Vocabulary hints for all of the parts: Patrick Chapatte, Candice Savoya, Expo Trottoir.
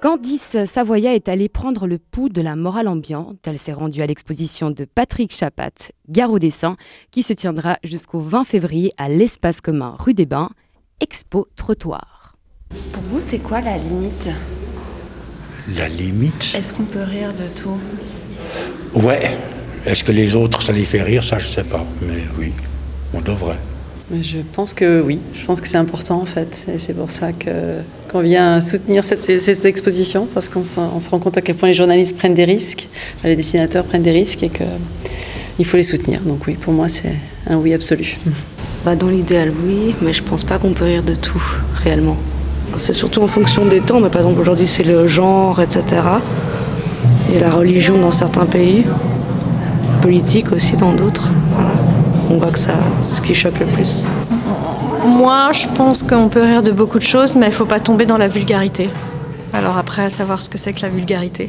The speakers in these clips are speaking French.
Candice Savoya est allée prendre le pouls de la morale ambiante. Elle s'est rendue à l'exposition de Patrick Chapatte, Gare au dessin, qui se tiendra jusqu'au 20 février à l'espace commun rue des Bains, Expo Trottoir. Pour vous, c'est quoi la limite ? La limite ? Est-ce qu'on peut rire de tout ? Ouais. Est-ce que les autres, ça les fait rire ? Ça, je sais pas. Mais oui, on devrait. Je pense que oui, je pense que c'est important en fait, et c'est pour ça qu'on vient soutenir cette exposition, parce qu'on se rend compte à quel point les journalistes prennent des risques, les dessinateurs prennent des risques, et qu'il faut les soutenir. Donc oui, pour moi c'est un oui absolu. Dans l'idéal oui, mais je pense pas qu'on peut rire de tout réellement. C'est surtout en fonction des temps, mais par exemple aujourd'hui c'est le genre, etc. Et la religion dans certains pays, la politique aussi dans d'autres, voilà. On voit que ça, c'est ce qui choque le plus. Moi, je pense qu'on peut rire de beaucoup de choses, mais il ne faut pas tomber dans la vulgarité. Alors après, à savoir ce que c'est que la vulgarité.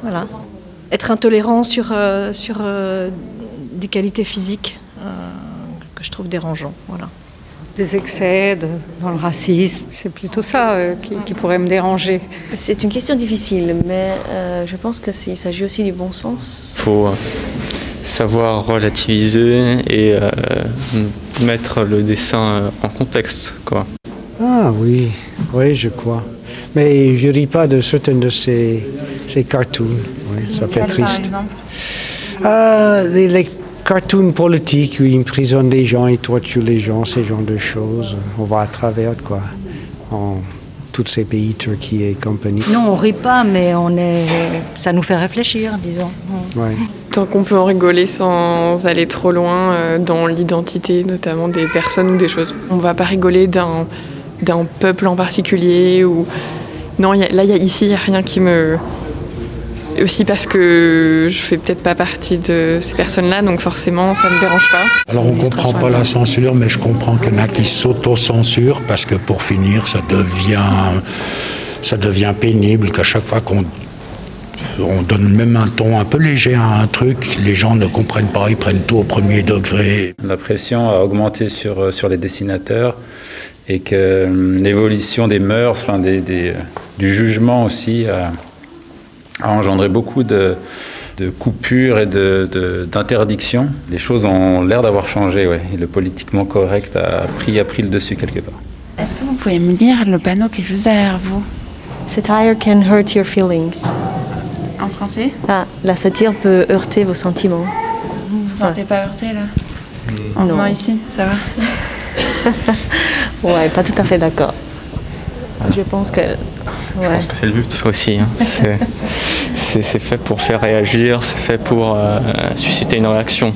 Voilà. Être intolérant sur des qualités physiques que je trouve dérangeants. Voilà. Des excès dans le racisme, c'est plutôt ça qui pourrait me déranger. C'est une question difficile, mais je pense qu'il s'agit aussi du bon sens. Faut savoir relativiser et mettre le dessin en contexte, quoi. Ah oui, je crois. Mais je ris pas de certaines de ces cartoons. Oui, ça fait triste. Les cartoons politiques où ils emprisonnent des gens, ils torturent les gens, ce genre de choses. On va à travers, quoi. Tous ces pays, Turquie et compagnie. Non, on ne rit pas, mais ça nous fait réfléchir, disons. Ouais. Tant qu'on peut en rigoler sans aller trop loin dans l'identité, notamment des personnes ou des choses. On ne va pas rigoler d'un peuple en particulier. Ou... Non, ici, il n'y a rien qui me... Aussi parce que je ne fais peut-être pas partie de ces personnes-là, donc forcément, ça ne me dérange pas. Alors, on ne comprend pas la censure, mais je comprends qu'il y en a qui s'auto-censurent, parce que pour finir, ça devient pénible qu'à chaque fois qu'on donne même un ton un peu léger à un truc, les gens ne comprennent pas, ils prennent tout au premier degré. La pression a augmenté sur les dessinateurs, et que l'évolution des mœurs, enfin du jugement aussi... a engendré beaucoup de coupures et d'interdictions. Les choses ont l'air d'avoir changé, ouais. Et le politiquement correct a pris le dessus quelque part. Est-ce que vous pouvez me lire le panneau qui est juste derrière vous ? Satire can hurt your feelings. En français ? La satire peut heurter vos sentiments. Vous vous sentez pas heurté là ? Non, ici, ça va. Ouais, pas tout à fait d'accord. Je pense que... Ouais. Je pense que c'est le but aussi. Hein. C'est fait pour faire réagir, c'est fait pour susciter une réaction.